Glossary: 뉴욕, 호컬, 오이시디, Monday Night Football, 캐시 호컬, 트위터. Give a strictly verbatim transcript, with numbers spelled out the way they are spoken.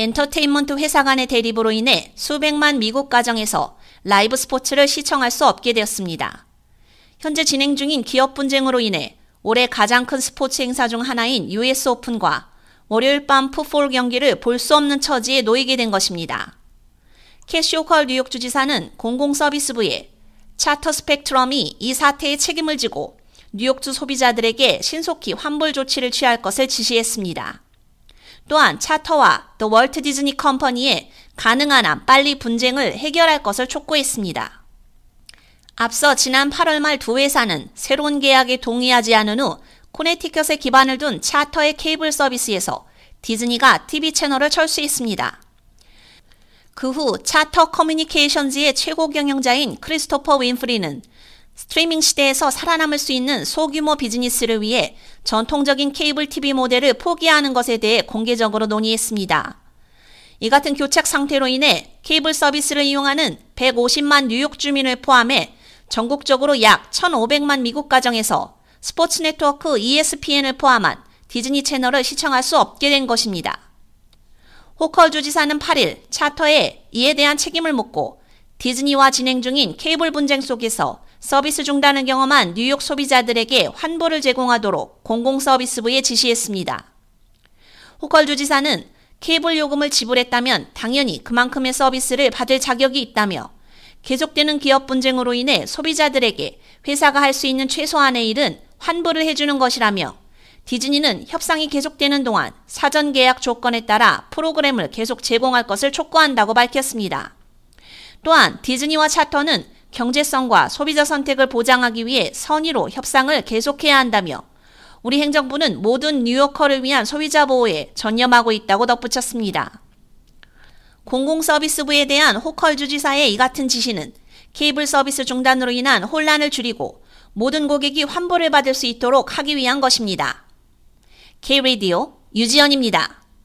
엔터테인먼트 회사 간의 대립으로 인해 수백만 미국 가정에서 라이브 스포츠를 시청할 수 없게 되었습니다. 현재 진행 중인 기업 분쟁으로 인해 올해 가장 큰 스포츠 행사 중 하나인 유에스 오픈과 월요일 밤 풋볼 경기를 볼 수 없는 처지에 놓이게 된 것입니다. 캐시 호컬 뉴욕 주지사는 공공서비스부에 차터 스펙트럼이 이 사태에 책임을 지고 뉴욕주 소비자들에게 신속히 환불 조치를 취할 것을 지시했습니다. 또한 차터와 더 월트 디즈니 컴퍼니에 가능한 한 빨리 분쟁을 해결할 것을 촉구했습니다. 앞서 지난 팔월 말 두 회사는 새로운 계약에 동의하지 않은 후 코네티컷에 기반을 둔 차터의 케이블 서비스에서 디즈니가 티비 채널을 철수했습니다. 그 후 차터 커뮤니케이션즈의 최고 경영자인 크리스토퍼 윈프리는 스트리밍 시대에서 살아남을 수 있는 소규모 비즈니스를 위해 전통적인 케이블 티비 모델을 포기하는 것에 대해 공개적으로 논의했습니다. 이 같은 교착 상태로 인해 케이블 서비스를 이용하는 백오십만 뉴욕 주민을 포함해 전국적으로 약 천오백만 미국 가정에서 스포츠 네트워크 이에스피엔을 포함한 디즈니 채널을 시청할 수 없게 된 것입니다. 호컬 주지사는 팔일 차터에 이에 대한 책임을 묻고 디즈니와 진행 중인 케이블 분쟁 속에서 서비스 중단을 경험한 뉴욕 소비자들에게 환불을 제공하도록 공공서비스부에 지시했습니다. 호컬 주지사는 케이블 요금을 지불했다면 당연히 그만큼의 서비스를 받을 자격이 있다며 계속되는 기업 분쟁으로 인해 소비자들에게 회사가 할 수 있는 최소한의 일은 환불을 해주는 것이라며 디즈니는 협상이 계속되는 동안 사전 계약 조건에 따라 프로그램을 계속 제공할 것을 촉구한다고 밝혔습니다. 또한 디즈니와 차터는 경제성과 소비자 선택을 보장하기 위해 선의로 협상을 계속해야 한다며 우리 행정부는 모든 뉴요커를 위한 소비자 보호에 전념하고 있다고 덧붙였습니다. 공공서비스부에 대한 호컬 주지사의 이 같은 지시는 케이블 서비스 중단으로 인한 혼란을 줄이고 모든 고객이 환불을 받을 수 있도록 하기 위한 것입니다. K-라디오 유지연입니다.